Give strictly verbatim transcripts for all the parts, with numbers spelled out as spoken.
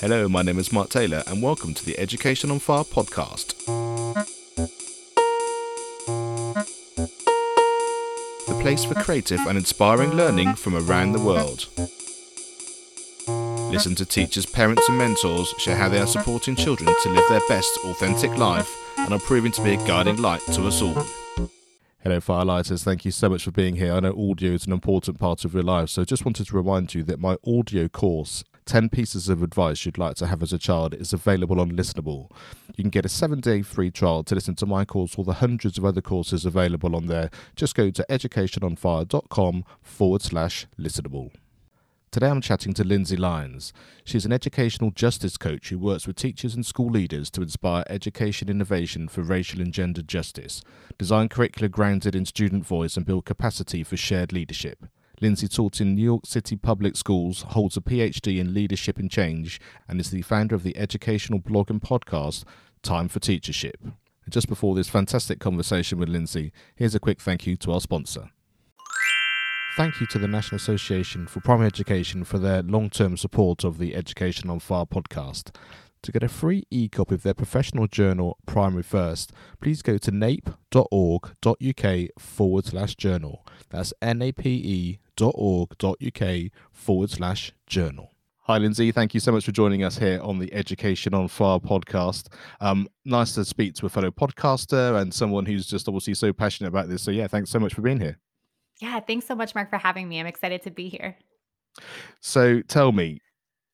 Hello, my name is Mark Taylor and welcome to the Education on Fire podcast. The place for creative and inspiring learning from around the world. Listen to teachers, parents and mentors share how they are supporting children to live their best authentic life and are proving to be a guiding light to us all. Hello Firelighters, thank you so much for being here. I know audio is an important part of your life, so just wanted to remind you that my audio course, ten Pieces of Advice You'd Like to Have as a Child, is available on Listenable. You can get a seven-day free trial to listen to my course or the hundreds of other courses available on there. Just go to educationonfire.com forward slash listenable. Today I'm chatting to Lindsay Lyons. She's an educational justice coach who works with teachers and school leaders to inspire education innovation for racial and gender justice, design curricula grounded in student voice and build capacity for shared leadership. Lindsay taught in New York City Public Schools, holds a P H D in Leadership and Change, and is the founder of the educational blog and podcast, Time for Teachership. And just before this fantastic conversation with Lindsay, here's a quick thank you to our sponsor. Thank you to the National Association for Primary Education for their long-term support of the Education on Fire podcast. To get a free e-copy of their professional journal, Primary First, please go to nape.org.uk forward slash journal. That's nape.org.uk forward slash journal. Hi, Lindsay. Thank you so much for joining us here on the Education on Fire podcast. Um, nice to speak to a fellow podcaster and someone who's just obviously so passionate about this. So yeah, thanks so much for being here. Yeah, thanks so much, Mark, for having me. I'm excited to be here. So tell me,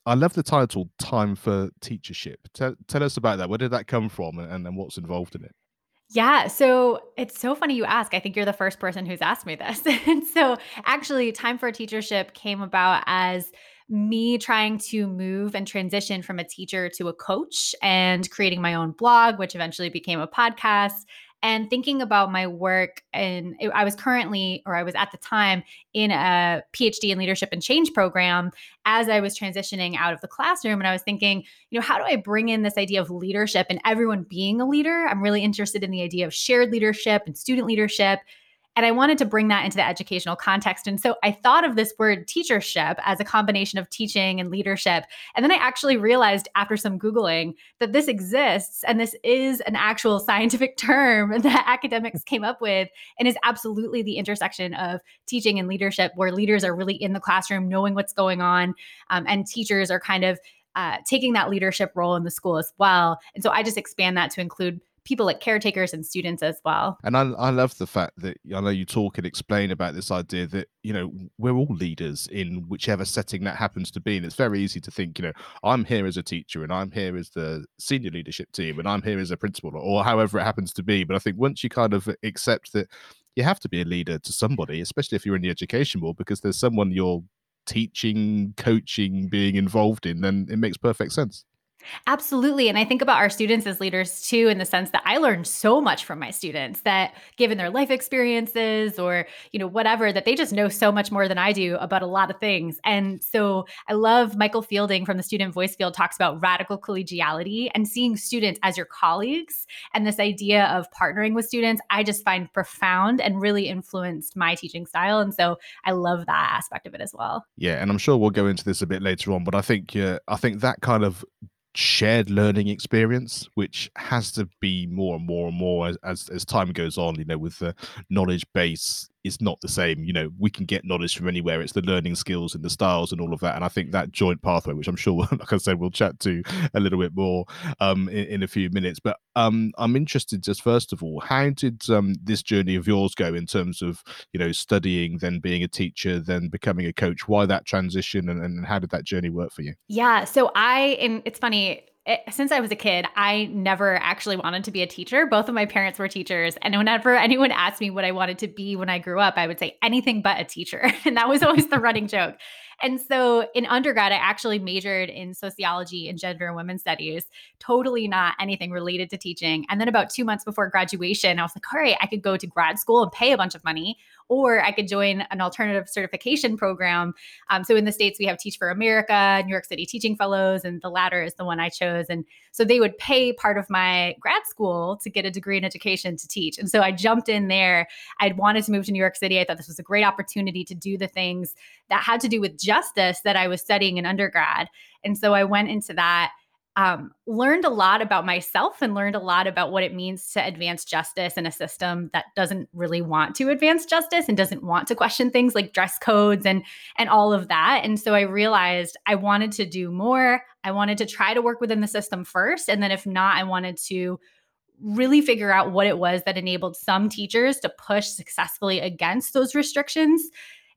I love the title, Time for Teachership. Tell, tell us about that. Where did that come from and, and what's involved in it? Yeah, so it's so funny you ask. I think you're the first person who's asked me this. And so actually, Time for Teachership came about as me trying to move and transition from a teacher to a coach and creating my own blog, which eventually became a podcast. And thinking about my work, and I was currently, or I was at the time, in a P H D in Leadership and Change program as I was transitioning out of the classroom. And I was thinking, you know, how do I bring in this idea of leadership and everyone being a leader? I'm really interested in the idea of shared leadership and student leadership. And I wanted to bring that into the educational context. And so I thought of this word teachership as a combination of teaching and leadership. And then I actually realized after some Googling that this exists and this is an actual scientific term that academics came up with and is absolutely the intersection of teaching and leadership, where leaders are really in the classroom knowing what's going on, um, and teachers are kind of uh, taking that leadership role in the school as well. And so I just expand that to include people like caretakers and students as well. And I, I love the fact that I know you talk and explain about this idea that, you know, we're all leaders in whichever setting that happens to be. And it's very easy to think, you know, I'm here as a teacher and I'm here as the senior leadership team and I'm here as a principal, or however it happens to be. But I think once you kind of accept that you have to be a leader to somebody, especially if you're in the education world, because there's someone you're teaching, coaching, being involved in, then it makes perfect sense. Absolutely. And I think about our students as leaders too, in the sense that I learned so much from my students that, given their life experiences or, you know, whatever, that they just know so much more than I do about a lot of things. And so I love Michael Fielding from the Student Voice Field talks about radical collegiality and seeing students as your colleagues. And this idea of partnering with students, I just find profound and really influenced my teaching style. And so I love that aspect of it as well. Yeah. And I'm sure we'll go into this a bit later on, but I think, yeah, I think that kind of shared learning experience, which has to be more and more and more as, as as time goes on, you know, with the knowledge base is not the same. You know, we can get knowledge from anywhere. It's the learning skills and the styles and all of that. And I think that joint pathway, which I'm sure, like I said, we'll chat to a little bit more um, in, in a few minutes. But um, I'm interested, just first of all, how did um, this journey of yours go in terms of, you know, studying, then being a teacher, then becoming a coach? Why that transition, and, and how did that journey work for you? Yeah. So I, and it's funny, It, since I was a kid, I never actually wanted to be a teacher. Both of my parents were teachers. And whenever anyone asked me what I wanted to be when I grew up, I would say anything but a teacher. And that was always the running joke. And so in undergrad, I actually majored in sociology and gender and women's studies, totally not anything related to teaching. And then about two months before graduation, I was like, all right, I could go to grad school and pay a bunch of money, or I could join an alternative certification program. Um, so in the States, we have Teach for America, New York City Teaching Fellows, and the latter is the one I chose. And so they would pay part of my grad school to get a degree in education to teach. And so I jumped in there. I'd wanted to move to New York City. I thought this was a great opportunity to do the things that had to do with justice that I was studying in undergrad. And so I went into that, um, learned a lot about myself and learned a lot about what it means to advance justice in a system that doesn't really want to advance justice and doesn't want to question things like dress codes and, and all of that. And so I realized I wanted to do more. I wanted to try to work within the system first. And then if not, I wanted to really figure out what it was that enabled some teachers to push successfully against those restrictions.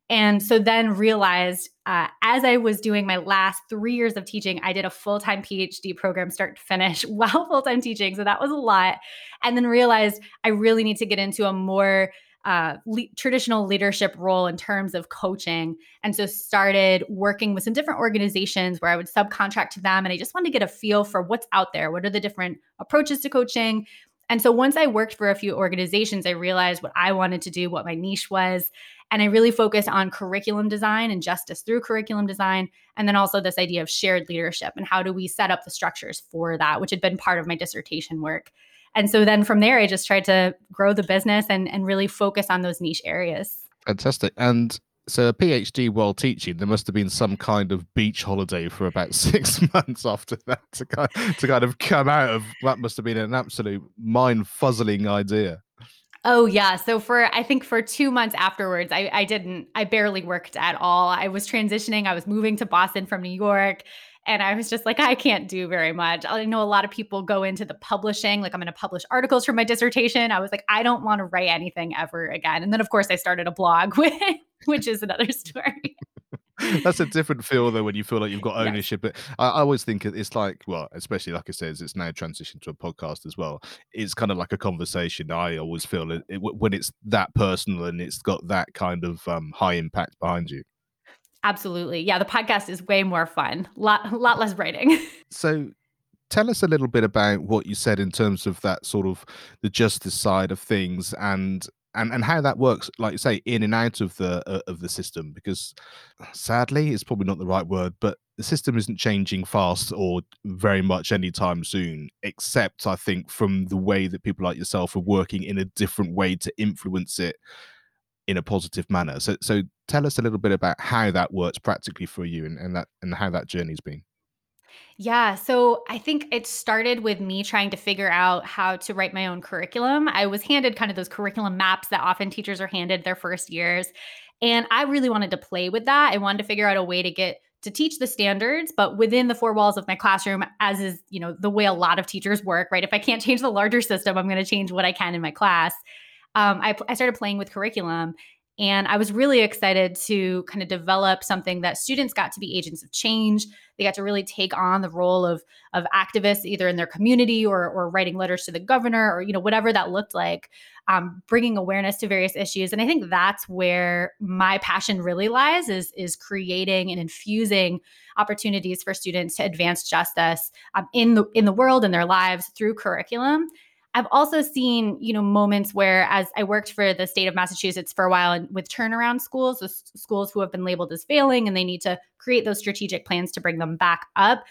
And so then realized uh, as I was doing my last three years of teaching, I did a full-time P H D program start to finish while full-time teaching. So that was a lot. And then realized I really need to get into a more uh, le- traditional leadership role in terms of coaching. And so started working with some different organizations where I would subcontract to them. And I just wanted to get a feel for what's out there. What are the different approaches to coaching? And so once I worked for a few organizations, I realized what I wanted to do, what my niche was. And I really focused on curriculum design and justice through curriculum design. And then also this idea of shared leadership and how do we set up the structures for that, which had been part of my dissertation work. And so then from there, I just tried to grow the business and, and really focus on those niche areas. Fantastic. And so a P H D while teaching, there must have been some kind of beach holiday for about six months after that to kind of, to kind of come out of what must have been an absolute mind-fuzzling idea. Oh, yeah. So for, I think for two months afterwards, I, I didn't, I barely worked at all. I was transitioning. I was moving to Boston from New York. And I was just like, I can't do very much. I know a lot of people go into the publishing, like I'm going to publish articles for my dissertation. I was like, I don't want to write anything ever again. And then, of course, I started a blog, which is another story. That's a different feel, though, when you feel like you've got ownership. Yes. But I, I always think it's like, well, especially like I said, it's now transitioned to a podcast as well. It's kind of like a conversation. I always feel it, it, when it's that personal and it's got that kind of um, high impact behind you. Absolutely. Yeah, the podcast is way more fun. A lot, lot less writing. So tell us a little bit about what you said in terms of that sort of the justice side of things and And and how that works, like you say, in and out of the uh, of the system, because sadly, it's probably not the right word, but the system isn't changing fast or very much anytime soon, except I think from the way that people like yourself are working in a different way to influence it in a positive manner. So so tell us a little bit about how that works practically for you and, and that and how that journey's been. Yeah. So I think it started with me trying to figure out how to write my own curriculum. I was handed kind of those curriculum maps that often teachers are handed their first years. And I really wanted to play with that. I wanted to figure out a way to get to teach the standards, but within the four walls of my classroom, as is, you know, the way a lot of teachers work, right? If I can't change the larger system, I'm going to change what I can in my class. Um, I, I started playing with curriculum. And I was really excited to kind of develop something that students got to be agents of change. They got to really take on the role of, of activists, either in their community or, or writing letters to the governor or, you know, whatever that looked like, um, bringing awareness to various issues. And I think that's where my passion really lies is, is creating and infusing opportunities for students to advance justice um, in the, in the world and their lives through curriculum. I've also seen, you know, moments where as I worked for the state of Massachusetts for a while and with turnaround schools, with schools who have been labeled as failing and they need to create those strategic plans to bring them back up.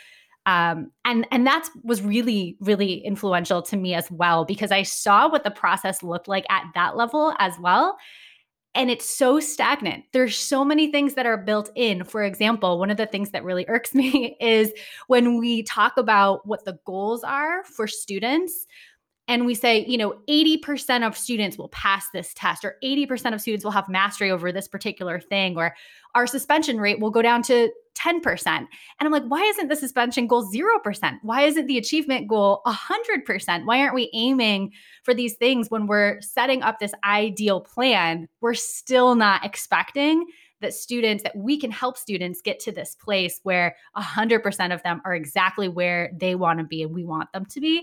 Um, and and that was really, really influential to me as well, because I saw what the process looked like at that level as well. And it's so stagnant. There's so many things that are built in. For example, one of the things that really irks me is when we talk about what the goals are for students. And we say, you know, eighty percent of students will pass this test or eighty percent of students will have mastery over this particular thing, or our suspension rate will go down to ten percent. And I'm like, why isn't the suspension goal zero percent? Why isn't the achievement goal one hundred percent? Why aren't we aiming for these things when we're setting up this ideal plan? We're still not expecting that students, that we can help students get to this place where one hundred percent of them are exactly where they want to be and we want them to be.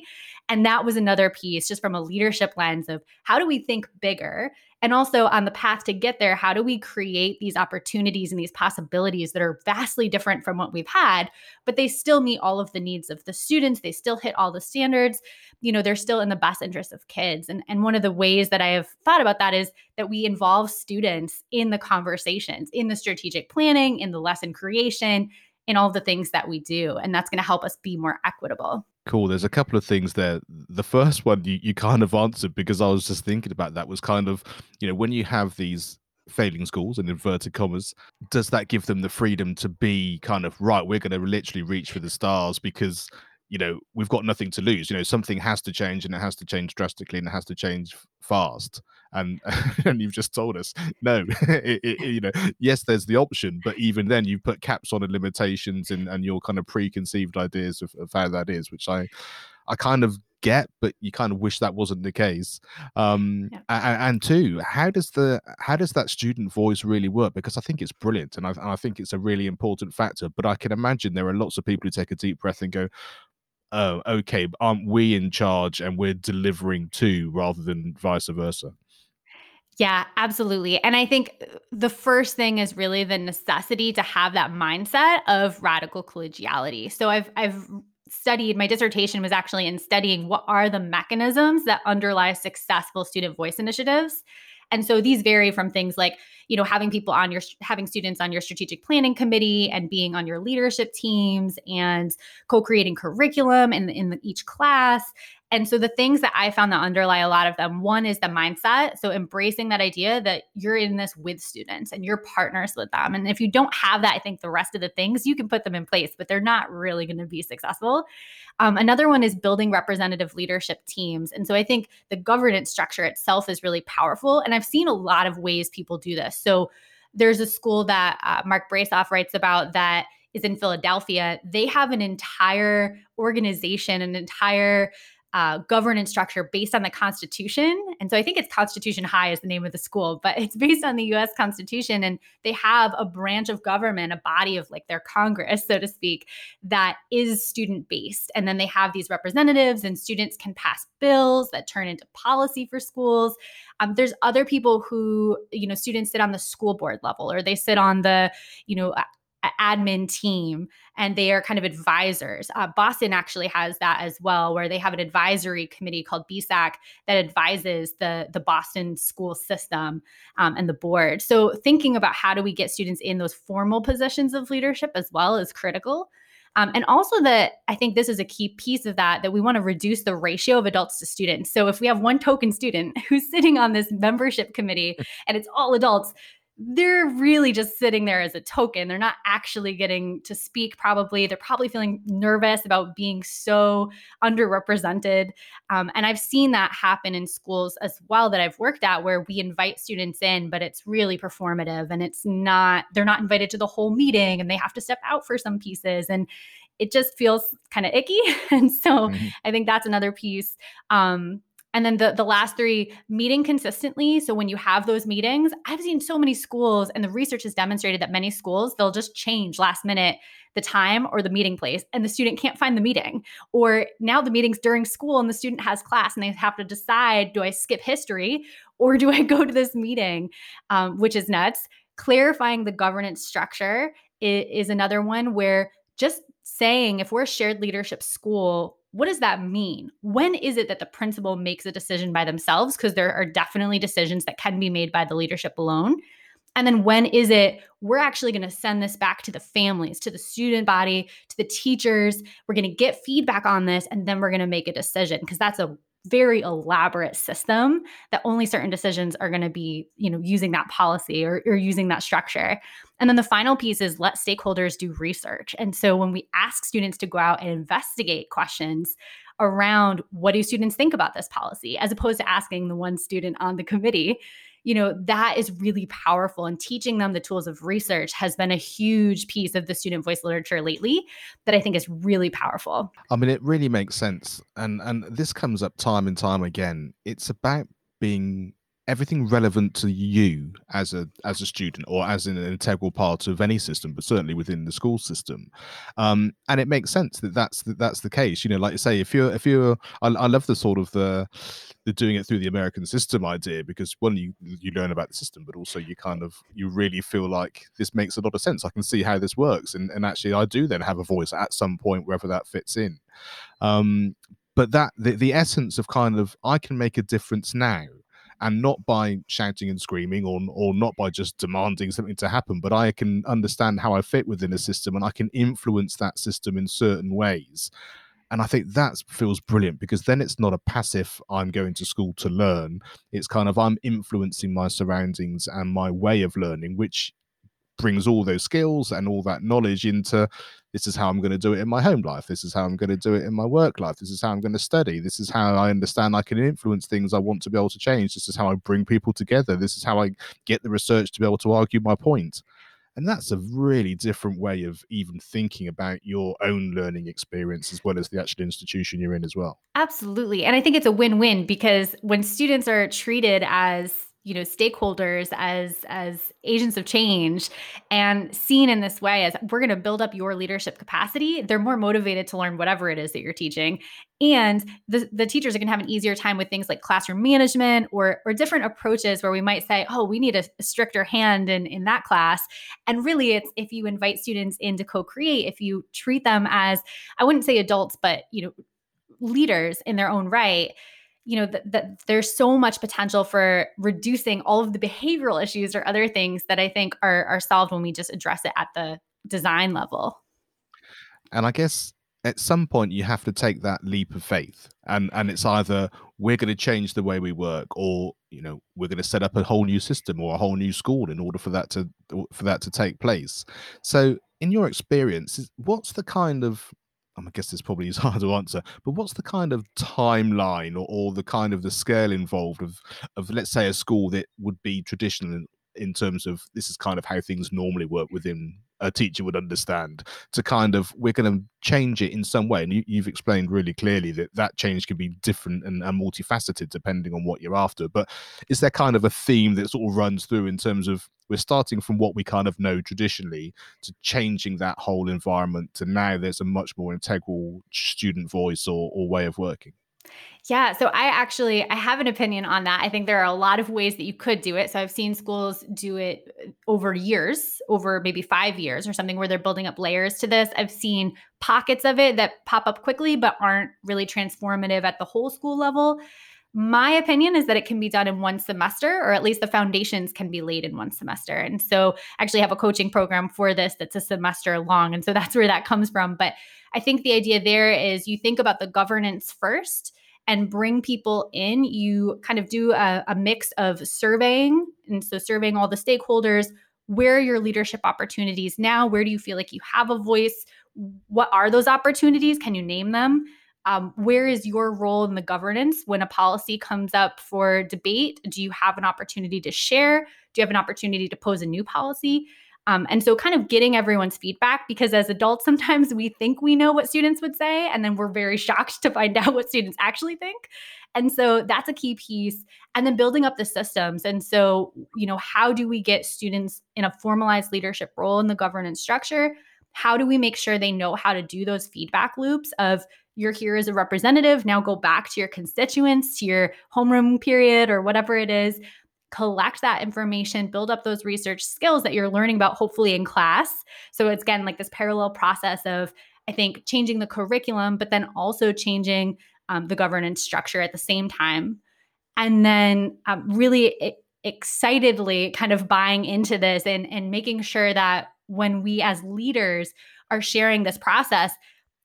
And that was another piece just from a leadership lens of how do we think bigger And also on the path to get there, how do we create these opportunities and these possibilities that are vastly different from what we've had, but they still meet all of the needs of the students. They still hit all the standards. You know, they're still in the best interest of kids. And, and one of the ways that I have thought about that is that we involve students in the conversations, in the strategic planning, in the lesson creation, in all the things that we do. And that's going to help us be more equitable. Cool. There's a couple of things there. The first one you, you kind of answered, because I was just thinking about that, was kind of, you know, when you have these failing schools in inverted commas, does that give them the freedom to be kind of, right, we're going to literally reach for the stars because, you know, we've got nothing to lose. You know, something has to change, and it has to change drastically, and it has to change fast. And and you've just told us, no, it, it, you know, yes, there's the option, but even then you put caps on and limitations and, and your kind of preconceived ideas of, of how that is, which I, I kind of get, but you kind of wish that wasn't the case. Um, yeah. and, and two, how does the how does that student voice really work? Because I think it's brilliant, and I, and I think it's a really important factor, but I can imagine there are lots of people who take a deep breath and go, oh, okay, but aren't we in charge and we're delivering to, rather than vice versa? Yeah, absolutely. And I think the first thing is really the necessity to have that mindset of radical collegiality. So I've I've studied, my dissertation was actually in studying what are the mechanisms that underlie successful student voice initiatives. And so these vary from things like, you know, having people on your, having students on your strategic planning committee and being on your leadership teams and co-creating curriculum in, in each class. And so the things that I found that underlie a lot of them, one is the mindset. So embracing that idea that you're in this with students and you're partners with them. And if you don't have that, I think the rest of the things, you can put them in place, but they're not really going to be successful. Um, another one is building representative leadership teams. And so I think the governance structure itself is really powerful. And I've seen a lot of ways people do this. So there's a school that uh, Mark Braceoff writes about that is in Philadelphia. They have an entire organization, an entire Uh, governance structure based on the Constitution. And so I think it's Constitution High is the name of the school, but it's based on the U S Constitution. And they have a branch of government, a body of like their Congress, so to speak, that is student-based. And then they have these representatives, and students can pass bills that turn into policy for schools. Um, there's other people who, you know, students sit on the school board level, or they sit on the, you know, admin team, and they are kind of advisors. Uh, Boston actually has that as well, where they have an advisory committee called B S A C that advises the, the Boston school system um, and the board. So thinking about how do we get students in those formal positions of leadership as well is critical. Um, and also that I think this is a key piece of that, that we want to reduce the ratio of adults to students. So if we have one token student who's sitting on this membership committee and it's all adults, they're really just sitting there as a token. They're not actually getting to speak, probably. They're probably feeling nervous about being so underrepresented. Um, and I've seen that happen in schools as well that I've worked at, where we invite students in, but it's really performative, and it's not, they're not invited to the whole meeting, and they have to step out for some pieces. And it just feels kind of icky. And so mm-hmm. I think that's another piece. Um, And then the, the last three, meeting consistently. So when you have those meetings, I've seen so many schools, and the research has demonstrated that many schools, they'll just change last minute the time or the meeting place, and the student can't find the meeting. Or now the meeting's during school and the student has class, and they have to decide, do I skip history or do I go to this meeting, um, which is nuts. Clarifying the governance structure is, is another one, where just saying if we're a shared leadership school, what does that mean? When is it that the principal makes a decision by themselves? Because there are definitely decisions that can be made by the leadership alone. And then when is it we're actually going to send this back to the families, to the student body, to the teachers? We're going to get feedback on this, and then we're going to make a decision, because that's a very elaborate system that only certain decisions are going to be, you know, using that policy or, or using that structure. And then the final piece is let stakeholders do research. And so when we ask students to go out and investigate questions around what do students think about this policy, as opposed to asking the one student on the committee, you know, that is really powerful. And teaching them the tools of research has been a huge piece of the student voice literature lately that I think is really powerful. I mean, it really makes sense. And and this comes up time and time again. It's about being everything relevant to you as a as a student, or as an integral part of any system, but certainly within the school system. Um, and it makes sense that that's that that's the case. You know, like you say, if you're if you're, I, I love the sort of the the doing it through the American system idea, because one, you you learn about the system, but also you kind of you really feel like this makes a lot of sense. I can see how this works, and and actually I do then have a voice at some point wherever that fits in. Um, but that the the essence of kind of I can make a difference now. And not by shouting and screaming, or or not by just demanding something to happen, but I can understand how I fit within a system, and I can influence that system in certain ways. And I think that feels brilliant, because then it's not a passive, I'm going to school to learn. It's kind of, I'm influencing my surroundings and my way of learning, which brings all those skills and all that knowledge into, this is how I'm going to do it in my home life. This is how I'm going to do it in my work life. This is how I'm going to study. This is how I understand I can influence things I want to be able to change. This is how I bring people together. This is how I get the research to be able to argue my point. And that's a really different way of even thinking about your own learning experience, as well as the actual institution you're in as well. Absolutely. And I think it's a win-win, because when students are treated as you know, stakeholders, as as agents of change, and seen in this way as, we're going to build up your leadership capacity, they're more motivated to learn whatever it is that you're teaching. And the, the teachers are going to have an easier time with things like classroom management, or or different approaches where we might say, oh, we need a, a stricter hand in, in that class. And really, it's if you invite students in to co-create, if you treat them as, I wouldn't say adults, but, you know, leaders in their own right, you know, that th- there's so much potential for reducing all of the behavioral issues or other things that I think are are solved when we just address it at the design level. And I guess at some point you have to take that leap of faith, and and it's either we're going to change the way we work, or, you know, we're going to set up a whole new system or a whole new school in order for that to for that to take place. So in your experience, what's the kind of, I guess this probably is hard to answer, but what's the kind of timeline, or, or the kind of the scale involved of, of, let's say, a school that would be traditional in, in terms of, this is kind of how things normally work within a teacher would understand, to kind of, we're going to change it in some way? And you, you've explained really clearly that that change can be different and, and multifaceted depending on what you're after. But is there kind of a theme that sort of runs through in terms of, we're starting from what we kind of know traditionally to changing that whole environment to now there's a much more integral student voice or, or way of working? Yeah. So I actually, I have an opinion on that. I think there are a lot of ways that you could do it. So I've seen schools do it over years, over maybe five years or something, where they're building up layers to this. I've seen pockets of it that pop up quickly, but aren't really transformative at the whole school level. My opinion is that it can be done in one semester, or at least the foundations can be laid in one semester. And so I actually have a coaching program for this that's a semester long. And so that's where that comes from. But I think the idea there is, you think about the governance first and bring people in. You kind of do a, a mix of surveying. And so surveying all the stakeholders, where are your leadership opportunities now? Where do you feel like you have a voice? What are those opportunities? Can you name them? Um, where is your role in the governance? When a policy comes up for debate, do you have an opportunity to share? Do you have an opportunity to pose a new policy? Um, and so kind of getting everyone's feedback, because as adults, sometimes we think we know what students would say, and then we're very shocked to find out what students actually think. And so that's a key piece. And then building up the systems. And so, you know, how do we get students in a formalized leadership role in the governance structure? How do we make sure they know how to do those feedback loops of, you're here as a representative, now go back to your constituents, to your homeroom period or whatever it is, collect that information, build up those research skills that you're learning about, hopefully in class. So it's, again, like this parallel process of, I think, changing the curriculum, but then also changing um, the governance structure at the same time. And then um, really e- excitedly kind of buying into this, and, and making sure that when we as leaders are sharing this process,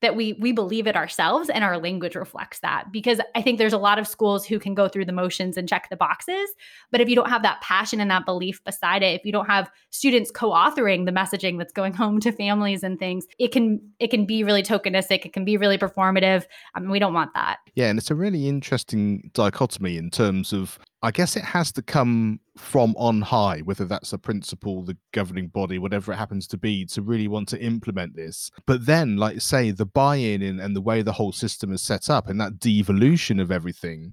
that we we believe it ourselves and our language reflects that. Because I think there's a lot of schools who can go through the motions and check the boxes, but if you don't have that passion and that belief beside it, if you don't have students co-authoring the messaging that's going home to families and things, it can it can be really tokenistic, it can be really performative. I mean, we don't want that. Yeah, and it's a really interesting dichotomy in terms of, I guess it has to come from on high, whether that's a principal, the governing body, whatever it happens to be, to really want to implement this. But then, like you say, the buy-in and, and the way the whole system is set up and that devolution of everything,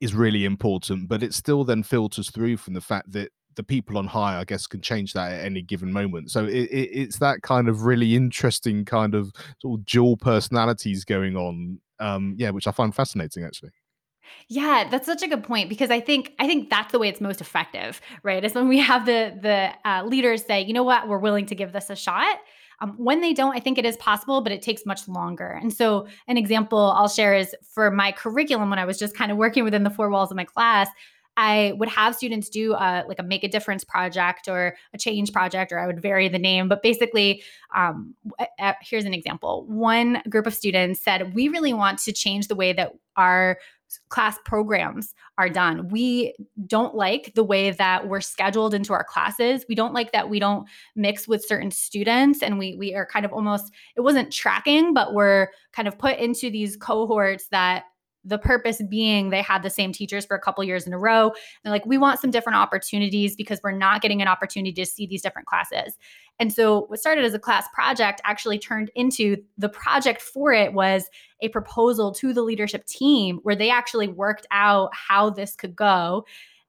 is really important, but it still then filters through from the fact that the people on high, I guess, can change that at any given moment. So it, it, it's that kind of really interesting kind of sort of dual personalities going on, um, yeah, which I find fascinating, actually. Yeah, that's such a good point, because I think I think that's the way it's most effective, right? Is when we have the the uh, leaders say, you know what, we're willing to give this a shot. Um, when they don't, I think it is possible, but it takes much longer. And so an example I'll share is for my curriculum, when I was just kind of working within the four walls of my class, I would have students do a, like a make a difference project or a change project, or I would vary the name. But basically, um, uh, here's an example. One group of students said, we really want to change the way that our class programs are done. We don't like the way that we're scheduled into our classes. We don't like that we don't mix with certain students, and we we are kind of almost, it wasn't tracking, but we're kind of put into these cohorts that the purpose being they had the same teachers for a couple years in a row. They're like, we want some different opportunities because we're not getting an opportunity to see these different classes. And so what started as a class project actually turned into, the project for it was a proposal to the leadership team where they actually worked out how this could go.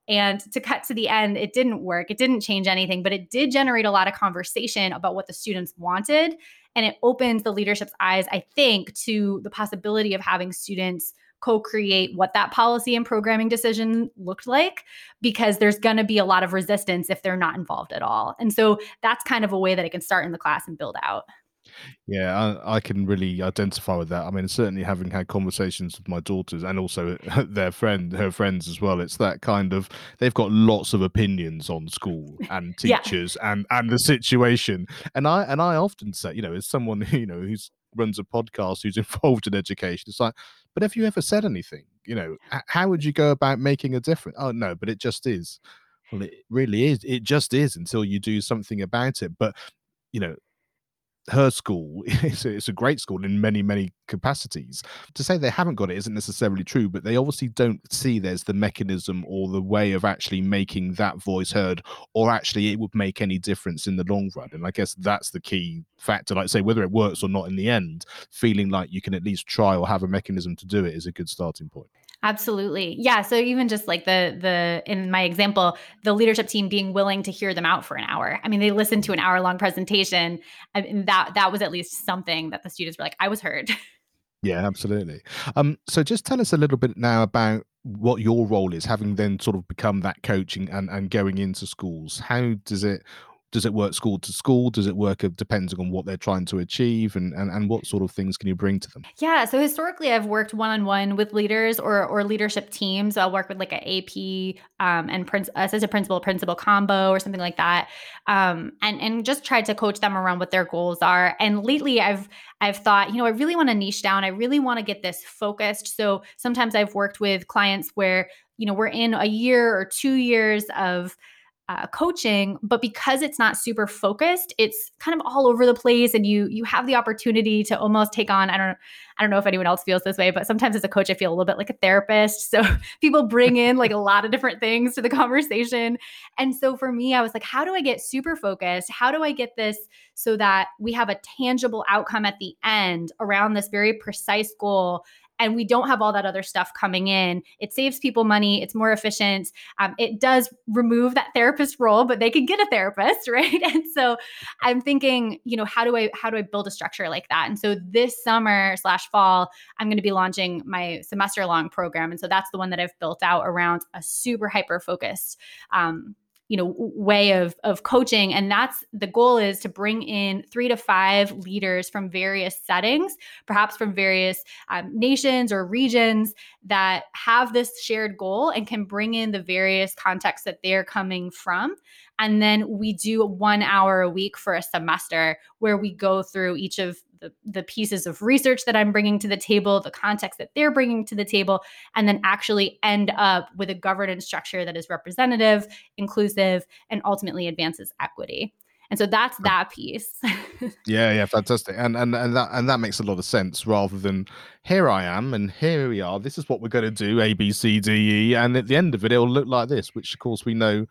And to cut to the end, it didn't work. It didn't change anything, but it did generate a lot of conversation about what the students wanted. And it opened the leadership's eyes, I think, to the possibility of having students co-create what that policy and programming decision looked like, because there's going to be a lot of resistance if they're not involved at all. And so that's kind of a way that it can start in the class and build out. Yeah, I, I can really identify with that. I mean, certainly having had conversations with my daughters and also their friend, her friends as well, it's that kind of, they've got lots of opinions on school and teachers yeah. and, and the situation. And I, and I often say, you know, as someone, you know, who's runs a podcast, who's involved in education, it's like, but have you ever said anything? You know, how would you go about making a difference? Oh, no, but it just is. Well, it really is. It just is until you do something about it. But, you know, her school, it's a, it's a great school in many, many capacities. To say they haven't got it isn't necessarily true, but they obviously don't see there's the mechanism or the way of actually making that voice heard, or actually it would make any difference in the long run. And I guess that's the key factor. Like say, whether it works or not in the end, feeling like you can at least try or have a mechanism to do it is a good starting point. Absolutely. Yeah. So even just like the, the, in my example, the leadership team being willing to hear them out for an hour. I mean, they listened to an hour long presentation, and that, that was at least something that the students were like, I was heard. Yeah, absolutely. Um, so just tell us a little bit now about what your role is, having then sort of become that coaching and, and going into schools. How does it, does it work school to school? Does it work depending on what they're trying to achieve, and, and, and what sort of things can you bring to them? Yeah. So historically, I've worked one-on-one with leaders or or leadership teams. I'll work with like an A P um, and prin- assistant principal, principal combo or something like that. Um, and, and just try to coach them around what their goals are. And lately I've, I've thought, you know, I really want to niche down. I really want to get this focused. So sometimes I've worked with clients where, you know, we're in a year or two years of Uh, coaching, but because it's not super focused, it's kind of all over the place, and you you have the opportunity to almost take on, I don't I don't know if anyone else feels this way, but sometimes as a coach, I feel a little bit like a therapist. So people bring in like a lot of different things to the conversation. And so for me, I was like, how do I get super focused? How do I get this so that we have a tangible outcome at the end around this very precise goal? And we don't have all that other stuff coming in. It saves people money. It's more efficient. Um, it does remove that therapist role, but they can get a therapist, right? And so I'm thinking, you know, how do I how do I build a structure like that? And so this summer slash fall, I'm going to be launching my semester long program, and so that's the one that I've built out around a super hyper focused, um, you know, way of of coaching. And that's the goal, is to bring in three to five leaders from various settings, perhaps from various um, nations or regions, that have this shared goal and can bring in the various contexts that they're coming from. And then we do one hour a week for a semester where we go through each of the, the pieces of research that I'm bringing to the table, the context that they're bringing to the table, and then actually end up with a governance structure that is representative, inclusive, and ultimately advances equity. And so that's that piece. yeah, yeah, fantastic. And and and that and that makes a lot of sense, rather than here I am and here we are, this is what we're going to do, A, B, C, D, E, and at the end of it, it'll look like this, which of course we know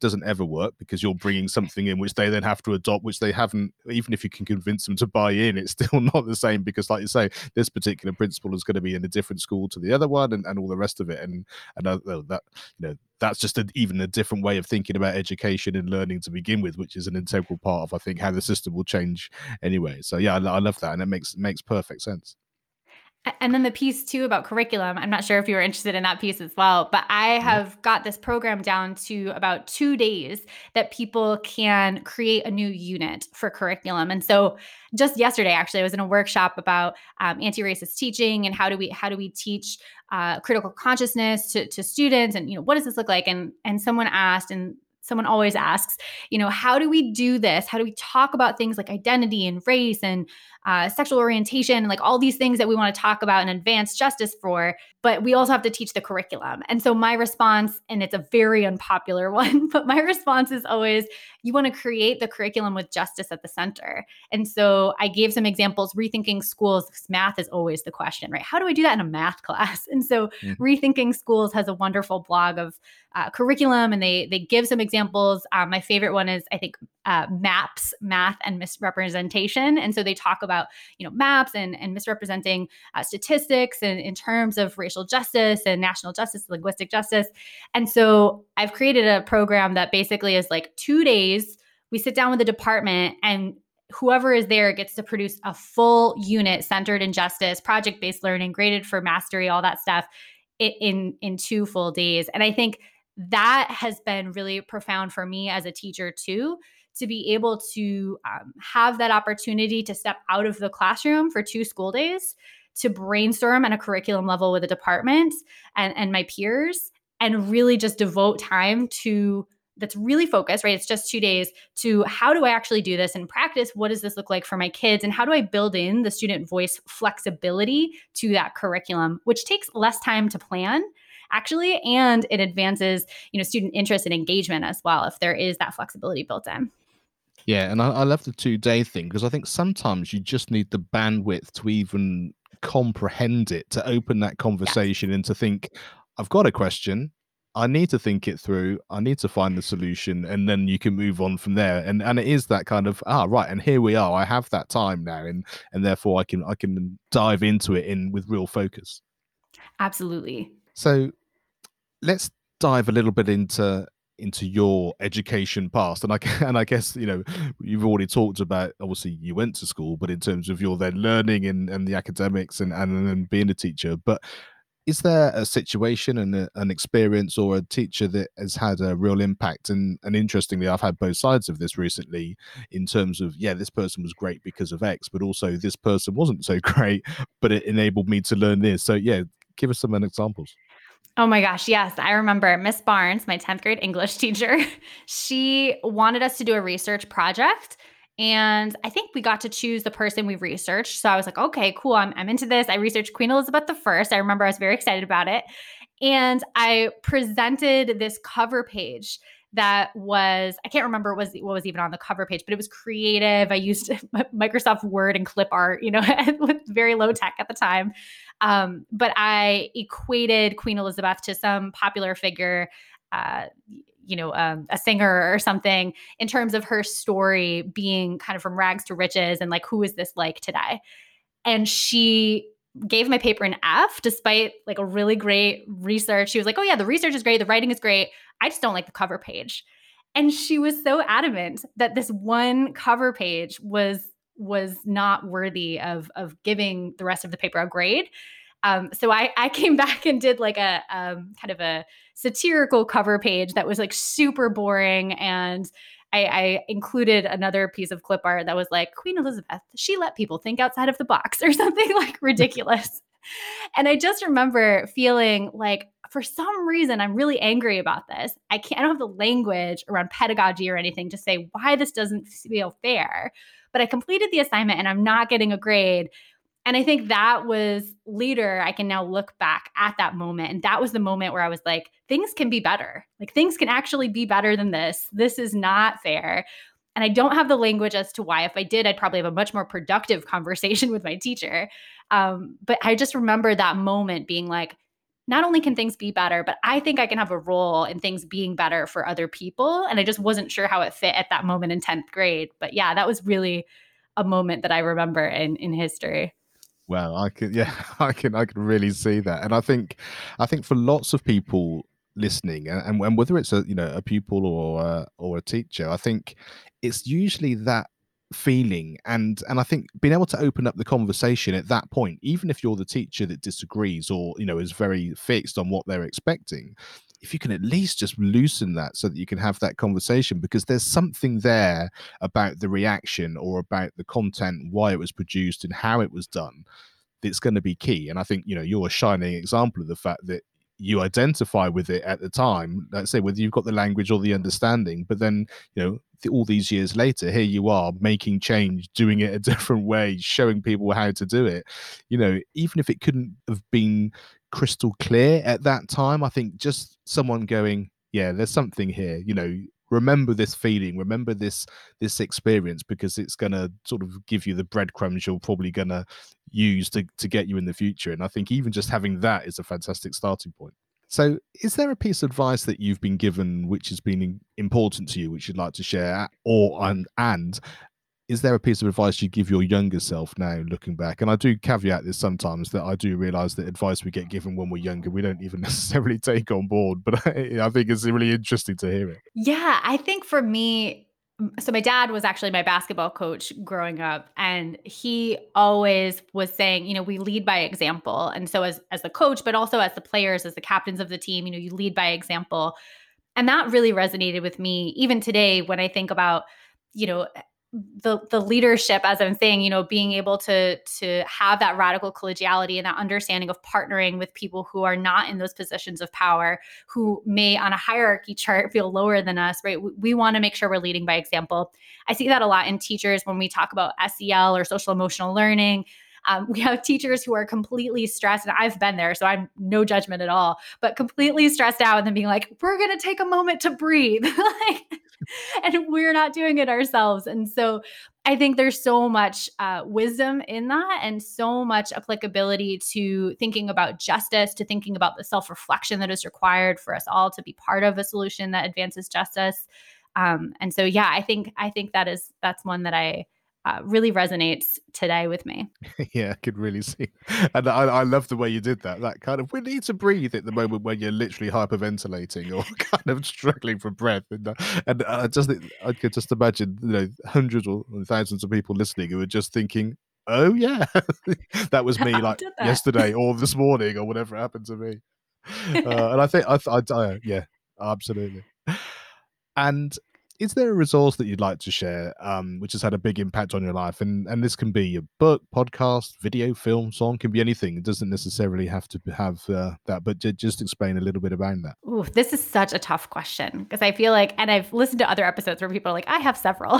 doesn't ever work, because you're bringing something in which they then have to adopt, which they haven't, even if you can convince them to buy in, it's still not the same, because like you say, this particular principle is going to be in a different school to the other one, and, and all the rest of it. And, and uh, that, you know, that's just an, even a different way of thinking about education and learning to begin with, which is an integral part of, I think, how the system will change anyway. So yeah, I, I love that. And it makes, makes perfect sense. And then the piece too about curriculum, I'm not sure if you were interested in that piece as well, but I have got this program down to about two days that people can create a new unit for curriculum. And so just yesterday, actually, I was in a workshop about um, anti-racist teaching and how do we how do we teach uh, critical consciousness to, to students, and you know, what does this look like? And and someone asked, and someone always asks, you know, how do we do this? How do we talk about things like identity and race and uh, sexual orientation and like all these things that we want to talk about and advance justice for, but we also have to teach the curriculum. And so my response, and it's a very unpopular one, but my response is always, you want to create the curriculum with justice at the center. And so I gave some examples, Rethinking Schools, because math is always the question, right? How do I do that in a math class? And so yeah. Rethinking Schools has a wonderful blog of uh, curriculum, and they, they give some examples. Um, my favorite one is, I think, uh, maps, math, and misrepresentation. And so they talk about, you know, maps and, and misrepresenting uh, statistics and in terms of racial justice and national justice, linguistic justice. And so I've created a program that basically is like two days. We sit down with the department, and whoever is there gets to produce a full unit centered in justice, project-based learning, graded for mastery, all that stuff in, in two full days. And I think that has been really profound for me as a teacher too, to be able to um, have that opportunity to step out of the classroom for two school days to brainstorm at a curriculum level with a department and, and my peers, and really just devote time to that's really focused, right? It's just two days to how do I actually do this in practice? What does this look like for my kids? And how do I build in the student voice flexibility to that curriculum, which takes less time to plan actually, and it advances, you know, student interest and engagement as well, if there is that flexibility built in. Yeah. And I, I love the two day thing, because I think sometimes you just need the bandwidth to even comprehend it, to open that conversation, yeah. and to think, I've got a question. I need to think it through. I need to find the solution, and then you can move on from there. And and it is that kind of ah right, and here we are. I have that time now, and and therefore I can I can dive into it in with real focus. Absolutely. So let's dive a little bit into into your education past, and I and I guess you know you've already talked about, obviously you went to school, but in terms of your then learning and and the academics and and, and being a teacher, but. Is there a situation and an experience or a teacher that has had a real impact? And, and interestingly, I've had both sides of this recently in terms of, yeah, this person was great because of X, but also this person wasn't so great, but it enabled me to learn this. So yeah, give us some examples. Oh my gosh. Yes. I remember Miss Barnes, my tenth grade English teacher, she wanted us to do a research project. And I think we got to choose the person we researched. So I was like, okay, cool. I'm, I'm into this. I researched Queen Elizabeth the First. I remember I was very excited about it. And I presented this cover page that was, I can't remember what was, what was even on the cover page, but it was creative. I used Microsoft Word and clip art, you know, with very low tech at the time. Um, but I equated Queen Elizabeth to some popular figure, uh, you know, um, a singer or something, in terms of her story being kind of from rags to riches and like, who is this like today? And she gave my paper an F despite like a really great research. She was like, oh yeah, the research is great. The writing is great. I just don't like the cover page. And she was so adamant that this one cover page was, was not worthy of, of giving the rest of the paper a grade. Um, so I, I came back and did like a um, kind of a satirical cover page that was like super boring. And I, I included another piece of clip art that was like, Queen Elizabeth, she let people think outside of the box, or something like ridiculous. And I just remember feeling like, for some reason, I'm really angry about this. I can't I don't have the language around pedagogy or anything to say why this doesn't feel fair. But I completed the assignment and I'm not getting a grade. And I think that was later, I can now look back at that moment. And that was the moment where I was like, things can be better. Like things can actually be better than this. This is not fair. And I don't have the language as to why. If I did, I'd probably have a much more productive conversation with my teacher. Um, but I just remember that moment being like, not only can things be better, but I think I can have a role in things being better for other people. And I just wasn't sure how it fit at that moment in tenth grade. But yeah, that was really a moment that I remember in, in history. Well, I could, yeah, I can, I can really see that. And I think, I think for lots of people listening, and, and whether it's a, you know, a pupil or a, or a teacher, I think it's usually that feeling. And, and I think being able to open up the conversation at that point, even if you're the teacher that disagrees or, you know, is very fixed on what they're expecting, if you can at least just loosen that so that you can have that conversation, because there's something there about the reaction or about the content, why it was produced and how it was done, that's going to be key. And I think, you know, you're a shining example of the fact that you identify with it at the time, let's say, whether you've got the language or the understanding, but then, you know, th- all these years later, here you are making change, doing it a different way, showing people how to do it. You know, even if it couldn't have been crystal clear at that time, I think just someone going, yeah, there's something here, you know, remember this feeling, remember this this experience, because it's going to sort of give you the breadcrumbs you're probably going to use to to get you in the future. And I think even just having that is a fantastic starting point. So is there a piece of advice that you've been given which has been important to you, which you'd like to share? Or and and is there a piece of advice you give your younger self now looking back? And I do caveat this sometimes, that I do realize that advice we get given when we're younger, we don't even necessarily take on board, but I, I think it's really interesting to hear it. Yeah, I think for me, so my dad was actually my basketball coach growing up, and he always was saying, you know, we lead by example. And so as, as the coach, but also as the players, as the captains of the team, you know, you lead by example. And that really resonated with me even today when I think about, you know, the the leadership, as I'm saying, you know, being able to to have that radical collegiality and that understanding of partnering with people who are not in those positions of power, who may on a hierarchy chart feel lower than us, right? We, we want to make sure we're leading by example. I see that a lot in teachers when we talk about S E L or social emotional learning. Um, we have teachers who are completely stressed, and I've been there, so I'm no judgment at all, but completely stressed out and then being like, we're going to take a moment to breathe. Like, and we're not doing it ourselves. And so I think there's so much uh, wisdom in that, and so much applicability to thinking about justice, to thinking about the self-reflection that is required for us all to be part of a solution that advances justice. Um, and so, yeah, I think, I think that is, that's one that I, Uh, really resonates today with me. Yeah, I could really see. And I, I love the way you did that, that kind of, we need to breathe at the moment when you're literally hyperventilating or kind of struggling for breath. And, and I just, I could just imagine, you know, hundreds or thousands of people listening who are just thinking, oh yeah, that was me like yesterday or this morning or whatever happened to me. Uh, and I think, I, I, I yeah, absolutely. And is there a resource that you'd like to share, um, which has had a big impact on your life? And and this can be a book, podcast, video, film, song, can be anything. It doesn't necessarily have to have uh, that, but j- just explain a little bit about that. Ooh, this is such a tough question, because I feel like, and I've listened to other episodes where people are like, I have several.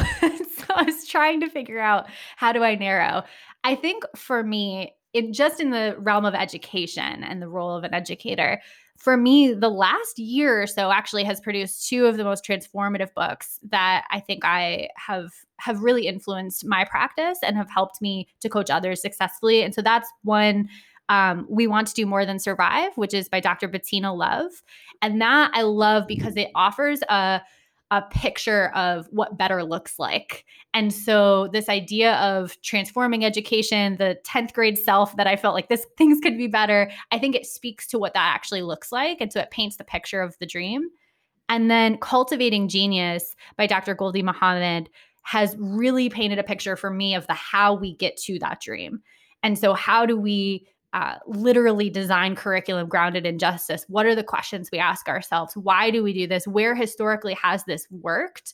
So I was trying to figure out, how do I narrow? I think for me, in just in the realm of education and the role of an educator, for me, the last year or so actually has produced two of the most transformative books that I think I have have really influenced my practice and have helped me to coach others successfully. And so that's one, um, We Want to Do More Than Survive, which is by Doctor Bettina Love. And that I love because it offers a a picture of what better looks like. And so this idea of transforming education, the tenth grade self that I felt like this, things could be better, I think it speaks to what that actually looks like. And so it paints the picture of the dream. And then Cultivating Genius by Doctor Goldie Muhammad has really painted a picture for me of the how we get to that dream. And so how do we Uh, literally design curriculum grounded in justice? What are the questions we ask ourselves? Why do we do this? Where historically has this worked?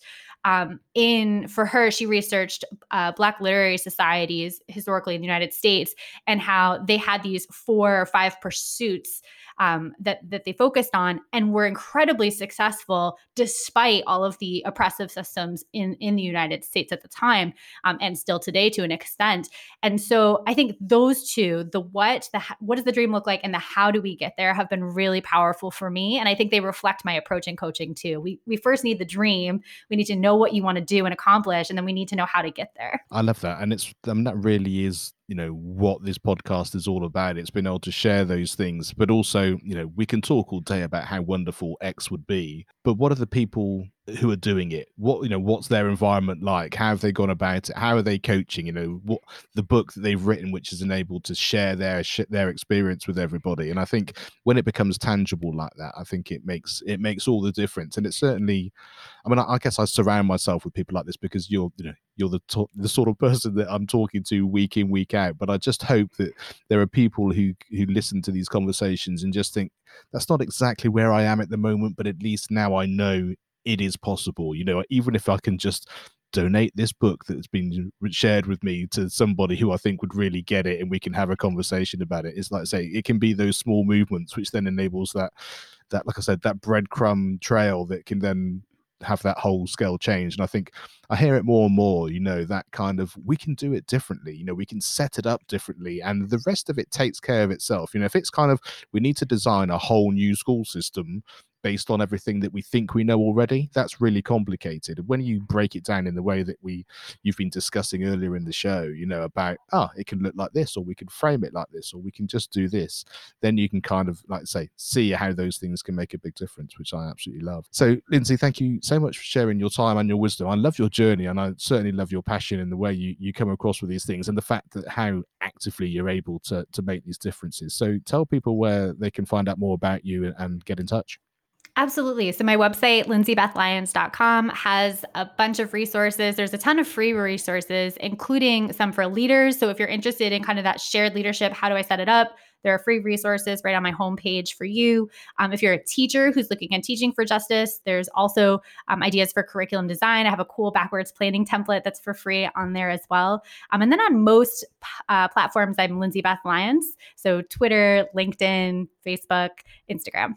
Um, in for her, she researched uh, Black literary societies historically in the United States and how they had these four or five pursuits um, that that they focused on and were incredibly successful despite all of the oppressive systems in, in the United States at the time, um, and still today to an extent. And so I think those two, the what, the what does the dream look like, and the how do we get there, have been really powerful for me. And I think they reflect my approach in coaching too. We we first need the dream. We need to know what you want to do and accomplish, and then we need to know how to get there. I love that. And it's, I mean, that really is you know, what this podcast is all about. It's been able to share those things, but also, you know, we can talk all day about how wonderful X would be, but what are the people who are doing it? What, you know, what's their environment like? How have they gone about it? How are they coaching? You know, what the book that they've written, which is enabled to share their their experience with everybody. And I think when it becomes tangible like that, I think it makes it makes all the difference. And it's certainly, I mean, I, I guess I surround myself with people like this because you're, you know, you're the to- the sort of person that I'm talking to week in, week out. But I just hope that there are people who who listen to these conversations and just think, that's not exactly where I am at the moment, but at least now I know it is possible. You know, even if I can just donate this book that's been shared with me to somebody who I think would really get it, and we can have a conversation about it. It's like I say, it can be those small movements which then enables that, that, like I said, that breadcrumb trail that can then have that whole scale change. And I think I hear it more and more, you know, that kind of, we can do it differently, you know, we can set it up differently, and the rest of it takes care of itself. You know, if it's kind of, we need to design a whole new school system based on everything that we think we know already, that's really complicated. When you break it down in the way that we you've been discussing earlier in the show, you know, about, ah, oh, it can look like this, or we can frame it like this, or we can just do this, then you can kind of, like say, see how those things can make a big difference, which I absolutely love. So, Lindsay, thank you so much for sharing your time and your wisdom. I love your journey, and I certainly love your passion and the way you, you come across with these things, and the fact that how actively you're able to, to make these differences. So tell people where they can find out more about you and, and get in touch. Absolutely. So my website, lindsay beth lyons dot com, has a bunch of resources. There's a ton of free resources, including some for leaders. So if you're interested in kind of that shared leadership, how do I set it up? There are free resources right on my homepage for you. Um, if you're a teacher who's looking at teaching for justice, there's also um, ideas for curriculum design. I have a cool backwards planning template that's for free on there as well. Um, and then on most uh, platforms, I'm Lindsay Beth Lyons. So Twitter, LinkedIn, Facebook, Instagram.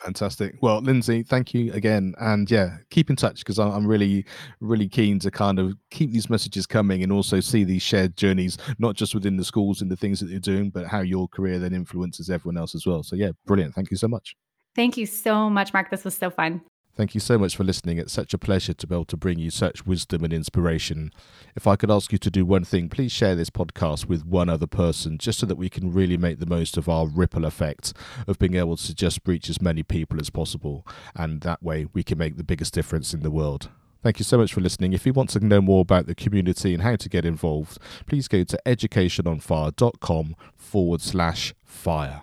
Fantastic. Well, Lindsay, thank you again. And yeah, keep in touch, because I'm really, really keen to kind of keep these messages coming and also see these shared journeys, not just within the schools and the things that you're doing, but how your career then influences everyone else as well. So yeah, brilliant. Thank you so much. Thank you so much, Mark. This was so fun. Thank you so much for listening. It's such a pleasure to be able to bring you such wisdom and inspiration. If I could ask you to do one thing, please share this podcast with one other person, just so that we can really make the most of our ripple effect of being able to just reach as many people as possible. And that way we can make the biggest difference in the world. Thank you so much for listening. If you want to know more about the community and how to get involved, please go to education on fire dot com forward slash fire.